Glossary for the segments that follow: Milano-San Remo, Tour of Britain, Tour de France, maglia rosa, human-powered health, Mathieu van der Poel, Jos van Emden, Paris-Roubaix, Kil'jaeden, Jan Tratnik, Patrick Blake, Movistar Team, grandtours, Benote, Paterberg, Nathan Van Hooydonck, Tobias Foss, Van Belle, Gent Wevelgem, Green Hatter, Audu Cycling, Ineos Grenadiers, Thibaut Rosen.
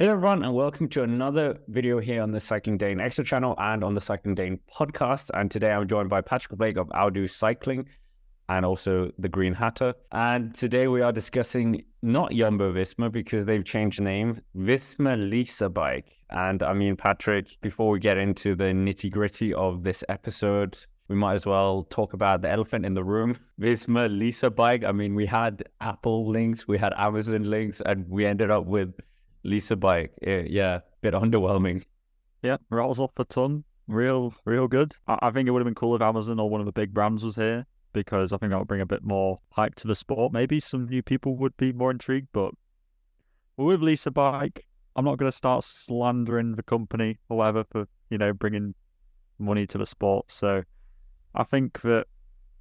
Hey everyone, and welcome to another video here on the Cycling Dane Extra channel and on the Cycling Dane podcast. And today I'm joined by Patrick Blake of Audu Cycling and also the Green Hatter. And today we are discussing not Jumbo Visma because they've changed name, Visma Lease a Bike. And I mean, Patrick, before we get into the nitty gritty of this episode, we might as well talk about the elephant in the room, Visma Lease a Bike. I mean, we had Apple links, we had Amazon links, and we ended up with Lease a Bike. Yeah, bit underwhelming. Yeah, rattles off a ton. Real good. I think it would have been cool if Amazon or one of the big brands was here, because I think that would bring a bit more hype to the sport. Maybe some new people would be more intrigued, but with Lease a Bike, I'm not going to start slandering the company or whatever for, you know, bringing money to the sport. So I think that,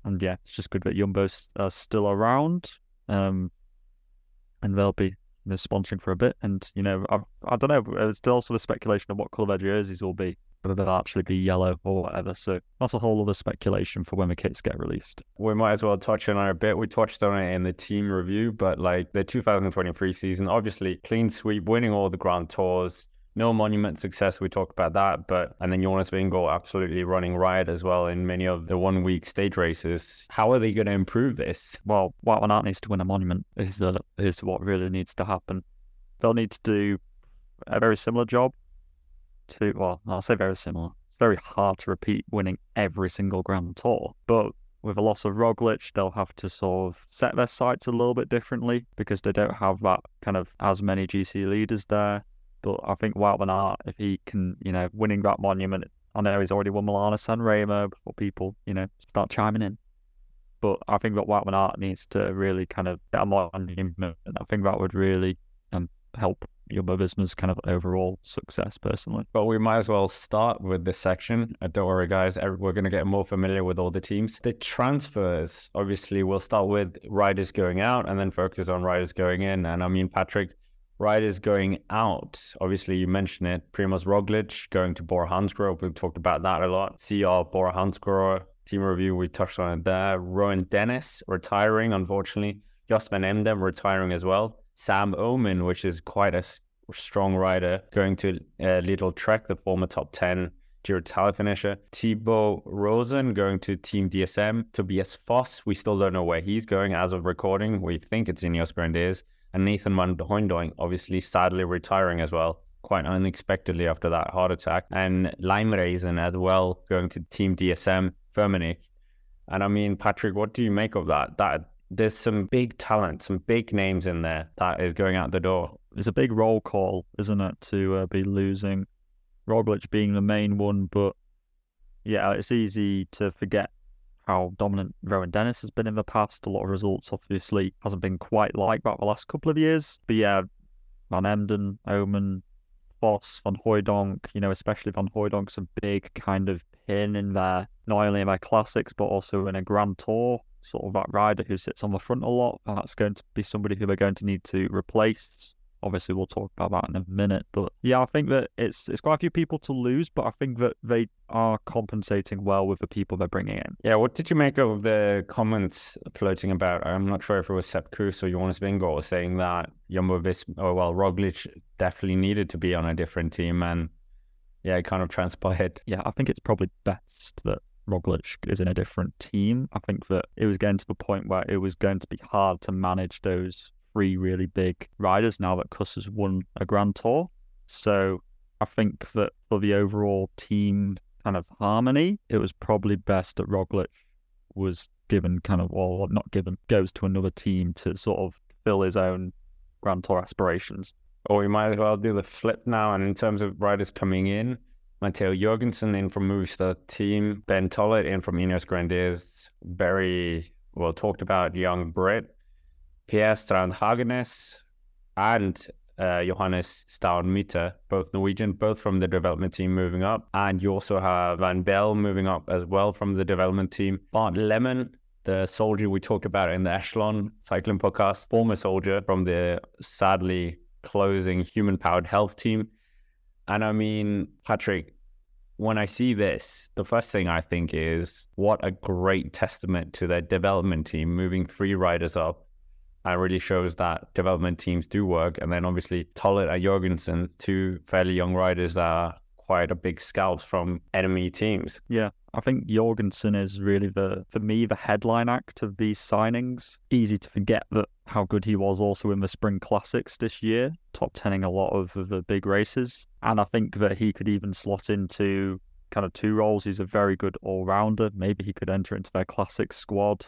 and yeah, it's just good that Jumbo's are still around, and they'll be sponsoring for a bit, and you know, I don't know. It's also the speculation of what colour their jerseys will be, whether they'll actually be yellow or whatever. So that's a whole other speculation for when the kits get released. We might as well touch on it a bit. We touched on it in the team review, but like the 2023 season, obviously clean sweep, winning all the Grand Tours, no monument success. We talked about that, and then Jonas Vingegaard absolutely running riot as well in many of the 1 week stage races. How are they going to improve this? Well, Wout van Aert needs to win a monument is what really needs to happen. They'll need to do a very similar job to, well, I'll say very similar. It's very hard to repeat winning every single Grand Tour, but with the loss of Roglic, they'll have to sort of set their sights a little bit differently because they don't have that kind of as many GC leaders there. But I think Wout van Aert, if he can, you know, winning that monument, I know he's already won Milano San Remo before people, you know, start chiming in. But I think that Wout van Aert needs to really kind of get a monument. I think that would really help Jumbo Visma's kind of overall success personally. But we might as well start with this section. Don't worry, guys. We're going to get more familiar with all the teams. The transfers, obviously, we'll start with riders going out and then focus on riders going in. And I mean, Patrick, riders going out, obviously you mentioned it, Primoz Roglic going to Bora-Hansgrohe. We've talked about that a lot. CR Bora-Hansgrohe, team review, we touched on it there. Rohan Dennis retiring, unfortunately. Jos van Emden retiring as well. Sam Oomen, which is quite a strong rider, going to Lidl Trek, the former top 10 Giro d'Italia finisher. Thibaut Rosen going to Team DSM. Tobias Foss, we still don't know where he's going as of recording. We think it's Ineos Grenadiers. And Nathan Van Hooydonck, obviously sadly retiring as well, quite unexpectedly after that heart attack. And Lijmreizen as well, going to Team DSM Firmenich. And I mean, Patrick, what do you make of that? That there's some big talent, some big names in there that is going out the door. It's a big roll call, isn't it, to be losing. Roglic being the main one, but yeah, it's easy to forget how dominant Rowan Dennis has been in the past. A lot of results, obviously, hasn't been quite like that the last couple of years. But yeah, Van Emden, Oomen, Foss, Van Hooydonck, you know, especially Van Hooydonck's a big kind of pin in there, not only in their classics, but also in a Grand Tour, sort of that rider who sits on the front a lot. That's going to be somebody who they're going to need to replace. Obviously, we'll talk about that in a minute. But yeah, I think that it's quite a few people to lose, but I think that they are compensating well with the people they're bringing in. Yeah, what did you make of the comments floating about? I'm not sure if it was Sepp Kuss or Jonas Vingegaard saying that Roglic definitely needed to be on a different team. And yeah, it kind of transpired. Yeah, I think it's probably best that Roglic is in a different team. I think that it was getting to the point where it was going to be hard to manage those three really big riders now that Kuss has won a Grand Tour. So I think that for the overall team kind of harmony, it was probably best that Roglic was given goes to another team to sort of fill his own Grand Tour aspirations. Or we might as well do the flip now. And in terms of riders coming in, Matteo Jorgenson in from Movistar team, Ben Tulett in from Ineos Grenadiers, very well talked about young Brit, Per Strand Hagenes and Johannes Staune-Mittet, both Norwegian, both from the development team moving up. And you also have Van Belle moving up as well from the development team. Bart Lemmen, the soldier we talked about in the Echelon Cycling podcast, former soldier from the sadly closing human-powered health team. And I mean, Patrick, when I see this, the first thing I think is what a great testament to their development team, moving three riders up and it really shows that development teams do work. And then obviously Tulett and Jorgenson, two fairly young riders that are quite a big scouts from enemy teams. Yeah, I think Jorgenson is really for me the headline act of these signings. Easy to forget that how good he was also in the Spring Classics this year, top 10ing a lot of the big races. And I think that he could even slot into kind of two roles. He's a very good all-rounder. Maybe he could enter into their classics squad.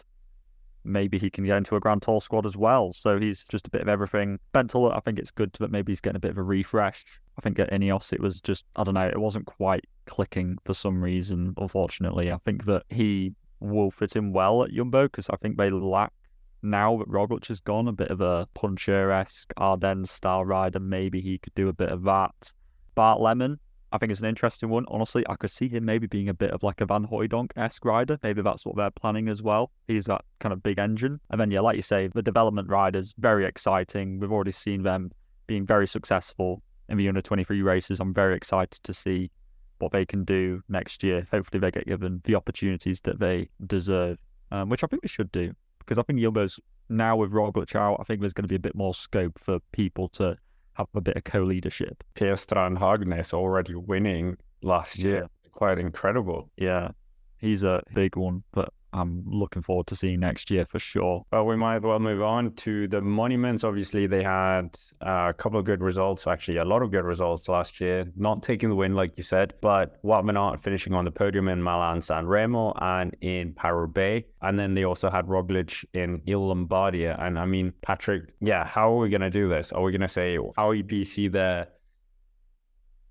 Maybe he can get into a Grand Tour squad as well. So he's just a bit of everything. Ben Tulett, I think it's good that maybe he's getting a bit of a refresh. I think at Ineos, it was just, I don't know, it wasn't quite clicking for some reason, unfortunately. I think that he will fit in well at Jumbo because I think they lack, now that Roglic has gone, a bit of a puncher-esque Ardennes-style rider. Maybe he could do a bit of that. Bart Lemmen, I think it's an interesting one. Honestly, I could see him maybe being a bit of like a Van Hooydonck-esque rider. Maybe that's what they're planning as well. He's that kind of big engine. And then, yeah, like you say, the development riders, very exciting. We've already seen them being very successful in the under-23 races. I'm very excited to see what they can do next year. Hopefully they get given the opportunities that they deserve, which I think they should do. Because I think Jumbo's, now with Roglic out, I think there's going to be a bit more scope for people to have a bit of co-leadership. Per Strand Hagenes already winning last year. Yeah. It's quite incredible. Yeah, he's a big one, but I'm looking forward to seeing next year for sure. Well, we might well move on to the Monuments. Obviously, they had a couple of good results, actually a lot of good results last year. Not taking the win, like you said, but Wout van Aert finishing on the podium in Milan-San Remo and in Paris-Roubaix. And then they also had Roglic in Il Lombardia. And I mean, Patrick, yeah, how are we going to do this? Are we going to say, how EPC there?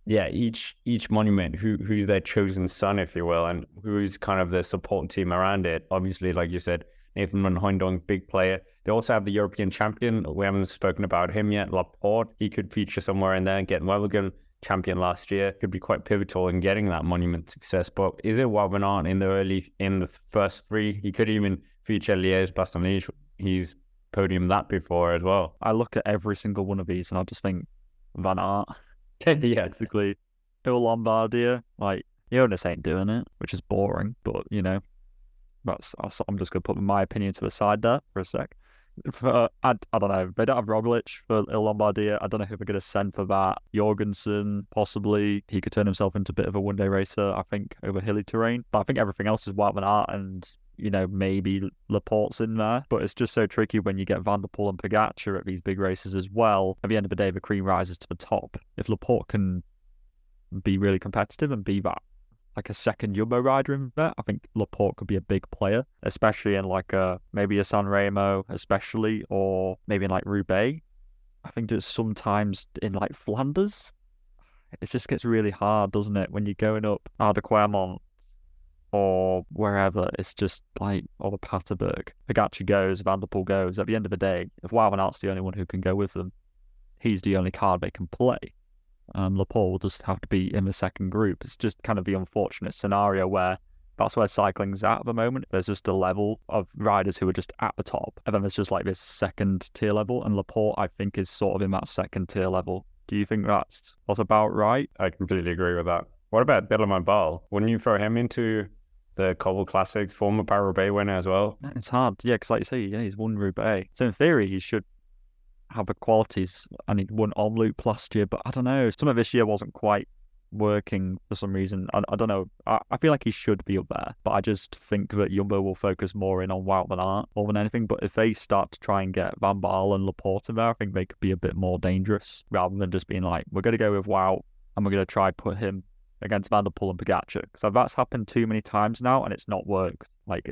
Yeah, each monument, who's their chosen son, if you will, and who's kind of the support team around it. Obviously, like you said, Nathan Van Hooydonck, big player. They also have the European champion. We haven't spoken about him yet. Laporte, he could feature somewhere in there and get Welligan, champion last year. Could be quite pivotal in getting that monument success. But is it Wout van Aert in the first three? He could even feature Liège-Bastogne-Liège. He's podiumed that before as well. I look at every single one of these and I just think, Van Aert. Yeah, basically, Il Lombardia, like, Jonas ain't doing it, which is boring, but, you know, I'm just going to put my opinion to the side there for a sec. I don't know, they don't have Roglic for Il Lombardia, I don't know who they're going to send for that. Jorgensen, possibly, he could turn himself into a bit of a one-day racer, I think, over hilly terrain, but I think everything else is Wout van Aert and, you know, maybe Laporte's in there, but it's just so tricky when you get Van der Poel and Pogacar at these big races as well. At the end of the day, the cream rises to the top. If Laporte can be really competitive and be that, like a second Jumbo rider in there, I think Laporte could be a big player, especially in like maybe a Sanremo, especially, or maybe in like Roubaix. I think there's sometimes in like Flanders, it just gets really hard, doesn't it? When you're going up Arda Clermont, or wherever, it's just like, or the Paterberg. Pogacar goes, Van der Poel goes. At the end of the day, if Wout van Aert's the only one who can go with them, he's the only card they can play. Laporte will just have to be in the second group. It's just kind of the unfortunate scenario where that's where cycling's at the moment. There's just a level of riders who are just at the top, and then there's just like this second tier level, and Laporte, I think, is sort of in that second tier level. Do you think that's about right? I completely agree with that. What about Dylan Van? Wouldn't you throw him into the Cobble Classics, former Paris-Roubaix winner as well? Man, it's hard, yeah, because like you say, yeah, he's won Roubaix. So in theory, he should have the qualities, and he won Omloop last year, but I don't know. Some of this year wasn't quite working for some reason. I don't know. I feel like he should be up there, but I just think that Jumbo will focus more in on Wout van Aert more than anything. But if they start to try and get Van Baal and Laporte in there, I think they could be a bit more dangerous, rather than just being like, we're going to go with Wout, and we're going to try put him against Van der Poel and Pogacar. So that's happened too many times now, and it's not worked. Like,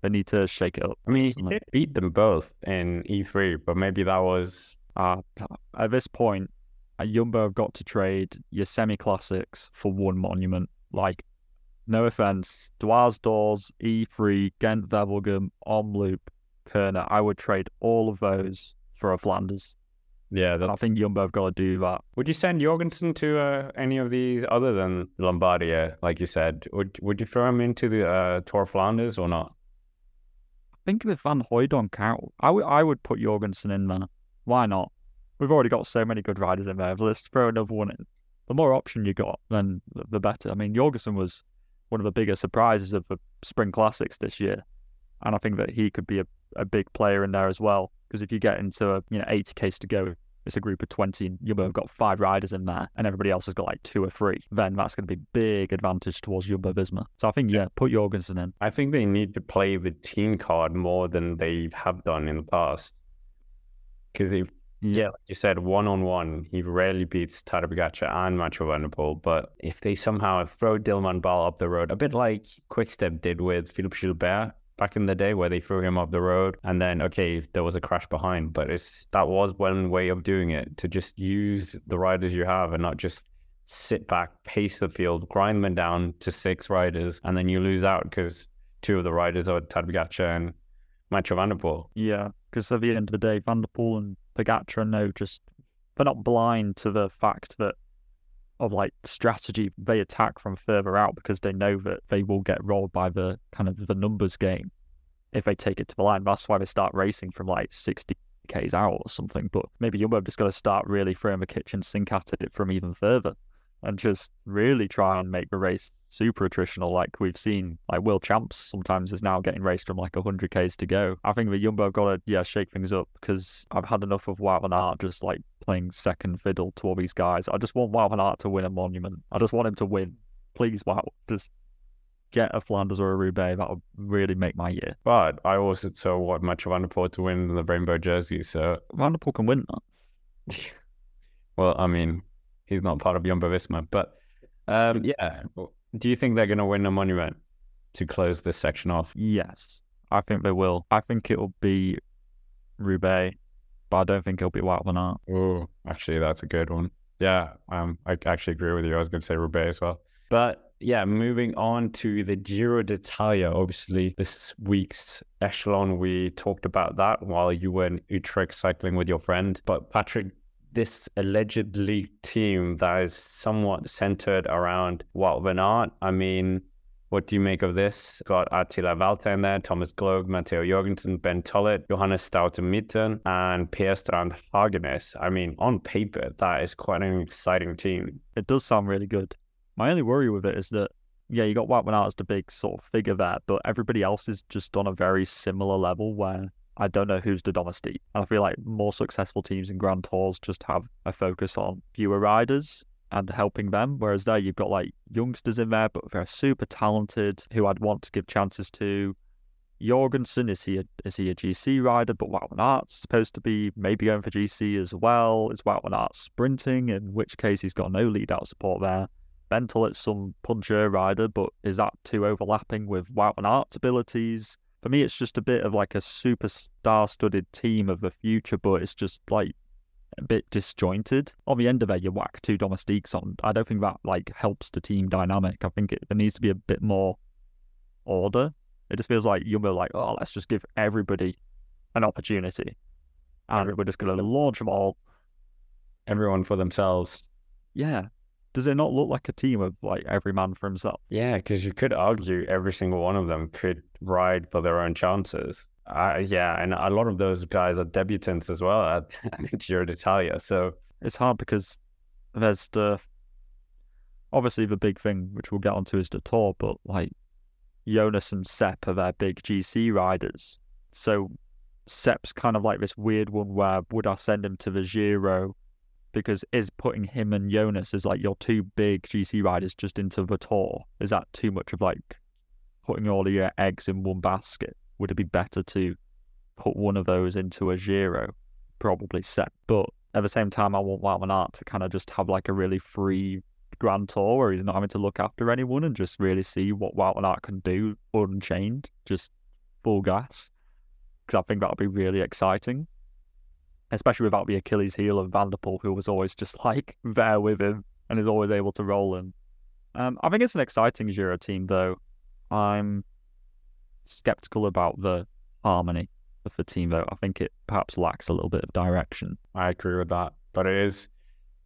they need to shake it up. I mean, he did beat them both in E3, but maybe that was... at this point, Jumbo have got to trade your semi-classics for one monument. Like, no offence, Dwars Dors, E3, Gent Wevelgem, Omloop, Kurna, I would trade all of those for a Flanders. Yeah, I think Jumbo have got to do that. Would you send Jorgensen to any of these other than Lombardia, like you said? Would you throw him into the Tour of Flanders or not? I think with Van Hooydonck out, I would put Jorgensen in there. Why not? We've already got so many good riders in there. Let's throw another one in. The more option you got, then the better. I mean, Jorgensen was one of the bigger surprises of the Spring Classics this year, and I think that he could be a a big player in there as well. Because if you get into a 80Ks to go, it's a group of 20, and Jumbo have got 5 riders in there, and everybody else has got like 2 or 3. Then that's going to be big advantage towards Jumbo Visma. So I think, put Jorgenson in. I think they need to play the team card more than they have done in the past. Because if, like you said, one-on-one, he rarely beats Tadej Pogacar and Mathieu van der Poel. But if they somehow throw Dylan Bal up the road, a bit like Quickstep did with Philippe Gilbert, back in the day, where they threw him up the road and then, there was a crash behind. But that was one way of doing it, to just use the riders you have and not just sit back, pace the field, grind them down to 6 riders, and then you lose out because 2 of the riders are Tadej Pogacar and Mathieu van der Poel. Yeah, because at the end of the day, Van der Poel and Pogacar they're not blind to the fact that of like strategy, they attack from further out because they know that they will get rolled by the kind of the numbers game if they take it to the line. That's why they start racing from like 60Ks out or something. But maybe Jumbo just got to start really throwing the kitchen sink at it from even further and just really try and make the race super attritional, like we've seen. Like World Champs sometimes is now getting raced from like 100Ks to go. I think that Jumbo have got to shake things up, because I've had enough of Wout van Aert just like playing second fiddle to all these guys. I just want Wout van Aert to win a monument. I just want him to win. Please, Wout, just get a Flanders or a Roubaix. That would really make my year. But I also want Mathieu van der Poel to win the rainbow jersey, so... Van der Poel can win that. Well, I mean... he's not part of Jumbo Visma, but do you think they're going to win a monument to close this section off? Yes, I think they will. I think it'll be Roubaix, but I don't think it'll be Wout van Aert. Oh, actually, that's a good one. Yeah, I actually agree with you. I was going to say Roubaix as well. But yeah, moving on to the Giro d'Italia. Obviously, this week's Echelon, we talked about that while you were in Utrecht cycling with your friend. But Patrick, this alleged league team that is somewhat centered around Wout van Aert. I mean, what do you make of this? Got Attila Valter in there, Thomas Gloag, Matteo Jorgenson, Ben Tulett, Johannes Staune-Mittet, and Per Strand Hagenes. I mean, on paper, that is quite an exciting team. It does sound really good. My only worry with it is that, you got Wout van Aert as the big sort of figure there, but everybody else is just on a very similar level where... I don't know who's the domestique. And I feel like more successful teams in Grand Tours just have a focus on fewer riders and helping them. Whereas there, you've got like youngsters in there, but they're super talented, who I'd want to give chances to. Jorgensen, is he a GC rider? But Wout van Aert's supposed to be maybe going for GC as well. Is Wout van Aert sprinting? In which case, he's got no lead-out support there. Ben Tullett's some puncher rider, but is that too overlapping with Wout van Aert's abilities? For me, it's just a bit of like a super star-studded team of the future, but it's just like a bit disjointed. On the end of it, you whack 2 domestiques on. I don't think that like helps the team dynamic. I think there needs to be a bit more order. It just feels like you're like, oh, let's just give everybody an opportunity. And we're just going to launch them all. Everyone for themselves. Yeah. Does it not look like a team of like every man for himself? Yeah, because you could argue every single one of them could ride for their own chances. And a lot of those guys are debutants as well at Giro d'Italia. So it's hard because there's obviously the big thing, which we'll get onto, is the Tour, but like Jonas and Sepp are their big GC riders. So Sepp's kind of like this weird one where would I send him to the Giro? Because is putting him and Jonas as like your 2 big GC riders just into the Tour, is that too much of like putting all of your eggs in one basket? Would it be better to put one of those into a Giro? Probably Sepp. But at the same time, I want Wout van Aert to kind of just have like a really free Grand Tour where he's not having to look after anyone and just really see what Wout van Aert can do unchained, just full gas. Because I think that would be really exciting. Especially without the Achilles heel of Van der Poel, who was always just like there with him and is always able to roll him. I think it's an exciting Giro team, though. I'm sceptical about the harmony of the team, though. I think it perhaps lacks a little bit of direction. I agree with that. But it is,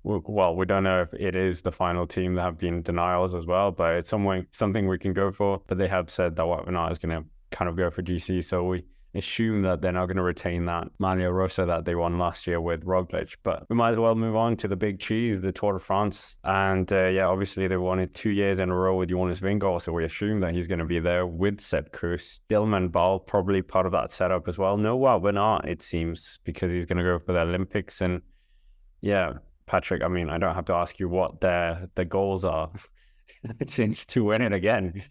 well, we don't know if it is the final team that have been denials as well, but it's something we can go for. But they have said that Wout van Aert is going to kind of go for GC, so we assume that they're not going to retain that Maglia Rosa that they won last year with Roglic. But we might as well move on to the big cheese, the Tour de France. And yeah, obviously they won it 2 years in a row with Jonas Vingegaard, so we assume that he's going to be there with Sepp Kuss. Dylan Ball probably part of that setup as well. No, well, we're not, it seems, because he's going to go for the Olympics. And yeah, Patrick, I mean, I don't have to ask you what their goals are since to win it again.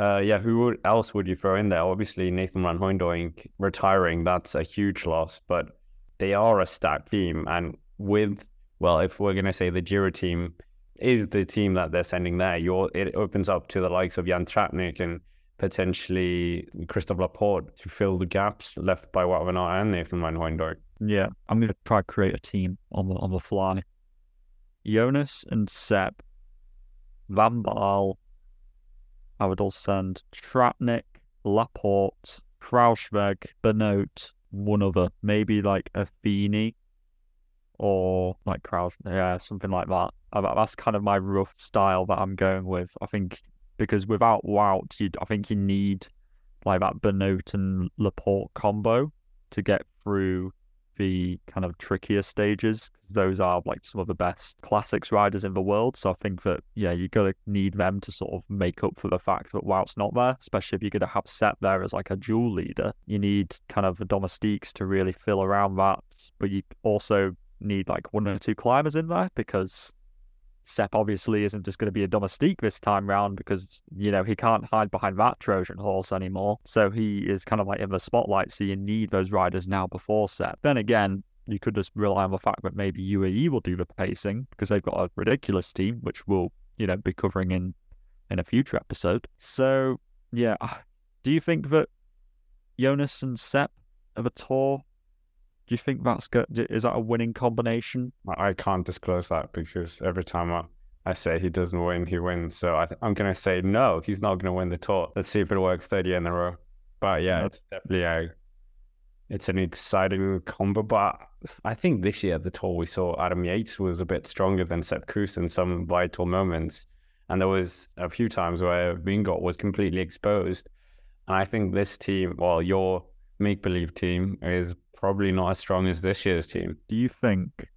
Yeah, who else would you throw in there? Obviously, Nathan Van Hooydonck retiring, that's a huge loss, but they are a stacked team. And with, well, if we're going to say the Giro team is the team that they're sending there, it opens up to the likes of Jan Tratnik and potentially Christophe Laporte to fill the gaps left by Wout van Aert and Nathan Van Hooydonck. Yeah, I'm going to try to create a team on the fly. Jonas and Sepp, Van Baal, I would also send Tratnik, Laporte, Krausweg, Benote, one other, maybe like a Feeney or like Kraus, yeah, something like that. That's kind of my rough style that I'm going with. I think because without Wout, I think you need like that Benote and Laporte combo to get through the kind of trickier stages. Those are like some of the best classics riders in the world, so I think that yeah, you're gonna need them to sort of make up for the fact that Wout's not there, especially if you're gonna have Sepp there as like a dual leader. You need kind of the domestiques to really fill around that, but you also need like one or two climbers in there, because Sepp obviously isn't just going to be a domestique this time round, because, you know, he can't hide behind that Trojan horse anymore. So he is kind of like in the spotlight. So you need those riders now before Sepp. Then again, you could just rely on the fact that maybe UAE will do the pacing, because they've got a ridiculous team, which we'll, you know, be covering in a future episode. So, yeah, do you think that Jonas and Sepp of a tour? Do you think that's good? Is that a winning combination? I can't disclose that, because every time I say he doesn't win, he wins. So I'm going to say, no, he's not going to win the tour. Let's see if it works 30 in a row. But yeah, it's definitely it's an exciting combo. But I think this year, the tour we saw, Adam Yates was a bit stronger than Sepp Kuss in some vital moments. And there was a few times where Vingegaard was completely exposed. And I think this team, well, your make-believe team is probably not as strong as this year's team. Do you think,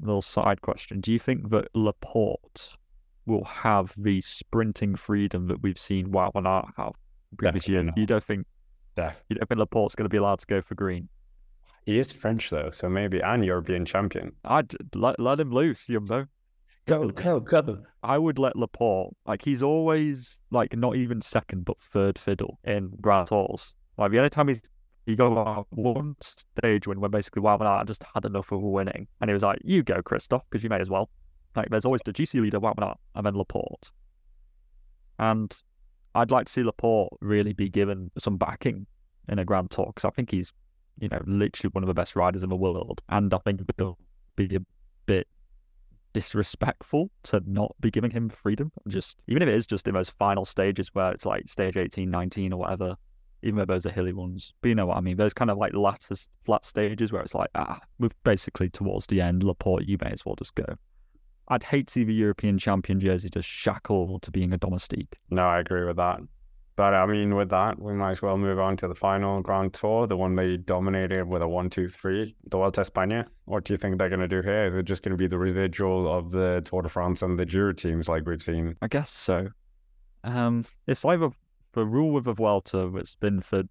little side question, do you think that Laporte will have the sprinting freedom that we've seen Wout van Aert have previous year? You don't think Laporte's going to be allowed to go for green? He is French though, so maybe, and European champion. I'd let him loose, Jumbo. Go. I would let Laporte, like he's always like not even second but third fiddle in Grand Tours. Like the only time he got on one stage when basically Wout van Aert just had enough of winning. And he was like, you go, Christophe, because you may as well. Like, there's always the GC leader, Wout van Aert, and then Laporte. And I'd like to see Laporte really be given some backing in a Grand Tour, because I think he's, you know, literally one of the best riders in the world. And I think it'll be a bit disrespectful to not be giving him freedom. Just, even if it is just in those final stages where it's like stage 18, 19 or whatever, even though those are hilly ones. But you know what I mean? Those kind of like latter flat stages where it's like, we're basically towards the end, Laporte, you may as well just go. I'd hate to see the European champion jersey just shackled to being a domestique. No, I agree with that. But I mean, with that, we might as well move on to the final Grand Tour, the one they dominated with a 1-2-3, the Vuelta a España. What do you think they're going to do here? Is it just going to be the residual of the Tour de France and the Giro teams like we've seen? I guess so. It's like the rule with the Vuelta that's been for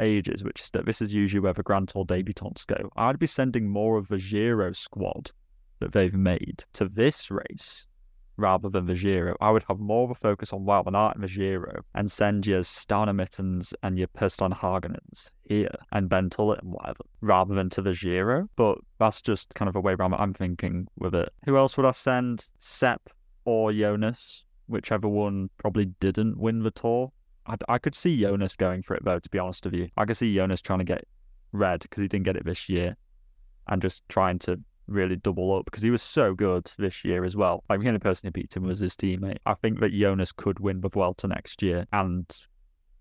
ages, which is that this is usually where the Grand Tour debutants go. I'd be sending more of the Giro squad that they've made to this race rather than the Giro. I would have more of a focus on Wout van Aert and the Giro, and send your Staune-Mittens and your Per Strand Hagenes here, and Ben Tulett and whatever, rather than to the Giro. But that's just kind of a way around that I'm thinking with it. Who else would I send? Sepp or Jonas, whichever one probably didn't win the tour. I could see Jonas going for it though, to be honest with you. I could see Jonas trying to get red because he didn't get it this year, and just trying to really double up because he was so good this year as well. Like the only person who beat him was his teammate. I think that Jonas could win the Vuelta next year and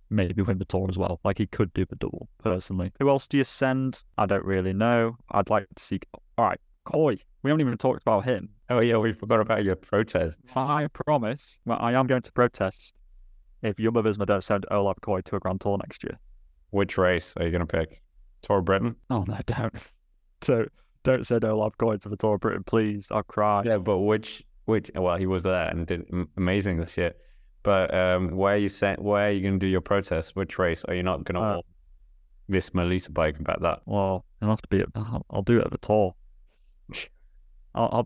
maybe win the Tour as well. Like he could do the double personally. Who else do you send? I don't really know. I'd like to see. All right, Kooij. We haven't even talked about him. Oh yeah, we forgot about your protest. I promise. Well, I am going to protest if Jumbo Visma don't send Olav Kooij to a Grand Tour next year. Which race are you going to pick? Tour of Britain? Oh, no, don't say no, Olav Kooij to the Tour of Britain, please. I'll cry. Yeah, but which? Well, he was there and did amazing this year. But where are you going to do your protest? Which race are you not going to Visma Lease a Bike about that? Well, it'll have to be. I'll do it at the Tour. I'll do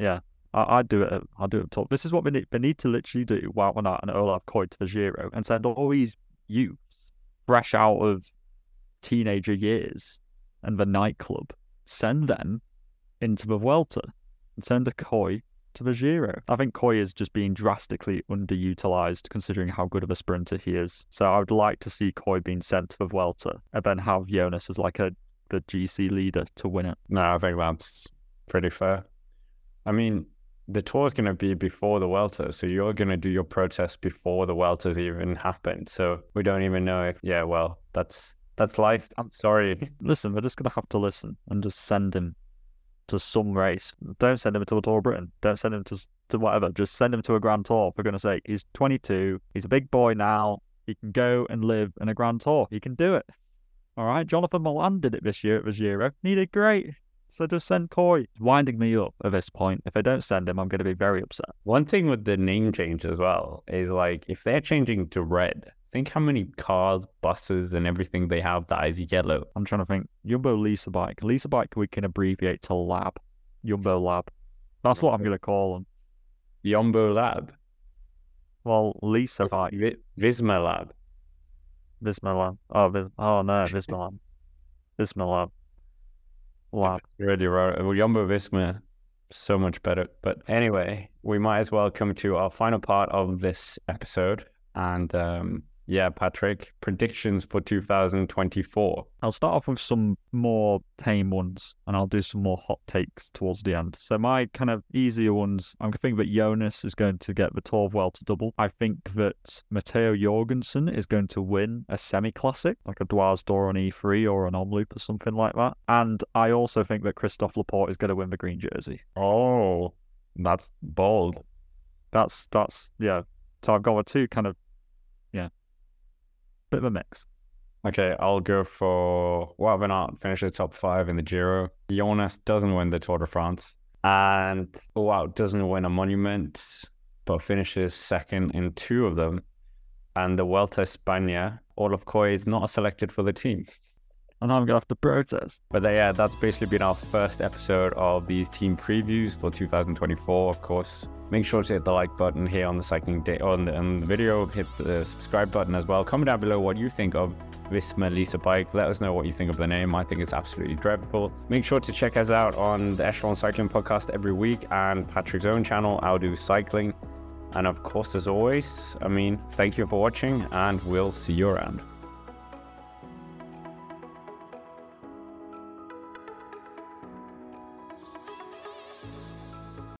it at the Tour. This is what we need to literally do. Wout van Aert and Olav Kooij to the Giro, and send all these youth fresh out of teenager years and the nightclub, send them into the Vuelta and send a Kooij to the Giro. I think Kooij is just being drastically underutilized considering how good of a sprinter he is. So I would like to see Kooij being sent to the Vuelta and then have Jonas as like the GC leader to win it. No, I think that's pretty fair. I mean, the Tour is going to be before the Welter, so you're going to do your protest before the Welter's even happened. So we don't even know if, yeah, well, that's life. I'm sorry. Listen, we're just going to have to listen and just send him to some race. Don't send him to a Tour of Britain. Don't send him to whatever. Just send him to a Grand Tour, for goodness sake. He's 22. He's a big boy now. He can go and live in a Grand Tour. He can do it. All right? Jonathan Molan did it this year at the Giro. He did great. So just send Kooij. Winding me up at this point. If I don't send him, I'm going to be very upset. One thing with the name change as well is, like, if they're changing to red, think how many cars, buses, and everything they have that is yellow. I'm trying to think. Jumbo Lease a Bike. Lease a Bike we can abbreviate to Lab. Jumbo Lab. That's what I'm going to call them. Jumbo Lab? Well, Lease a Bike. Visma Lab. Visma Lab. Oh, Visma Lab. Visma Lab. Wow, really right. Well, Jumbo Visma, so much better. But anyway, we might as well come to our final part of this episode. And Patrick, predictions for 2024. I'll start off with some more tame ones, and I'll do some more hot takes towards the end. So my kind of easier ones, I'm going to think that Jonas is going to get the Tour of Vuelta double. I think that Matteo Jorgenson is going to win a semi-classic, like a Dwars Door on E3 or an Omloop or something like that. And I also think that Christophe Laporte is going to win the green jersey. Oh, that's bold. That's yeah. So I've got with two kind of, bit of a mix. Okay, I'll go for Wout van Aert finishes top 5 in the Giro. Jonas doesn't win the Tour de France. And Wout doesn't win a monument, but finishes second in 2 of them. And the Vuelta España, Olav Kooij is not selected for the team. And I'm going to have to protest. But yeah, that's basically been our first episode of these team previews for 2024, of course. Make sure to hit the like button here on the cycling day on the video. Hit the subscribe button as well. Comment down below what you think of Visma Lease a Bike. Let us know what you think of the name. I think it's absolutely dreadful. Make sure to check us out on the Echelon Cycling podcast every week and Patrick's own channel, Audu Cycling. And of course, as always, I mean, thank you for watching and we'll see you around.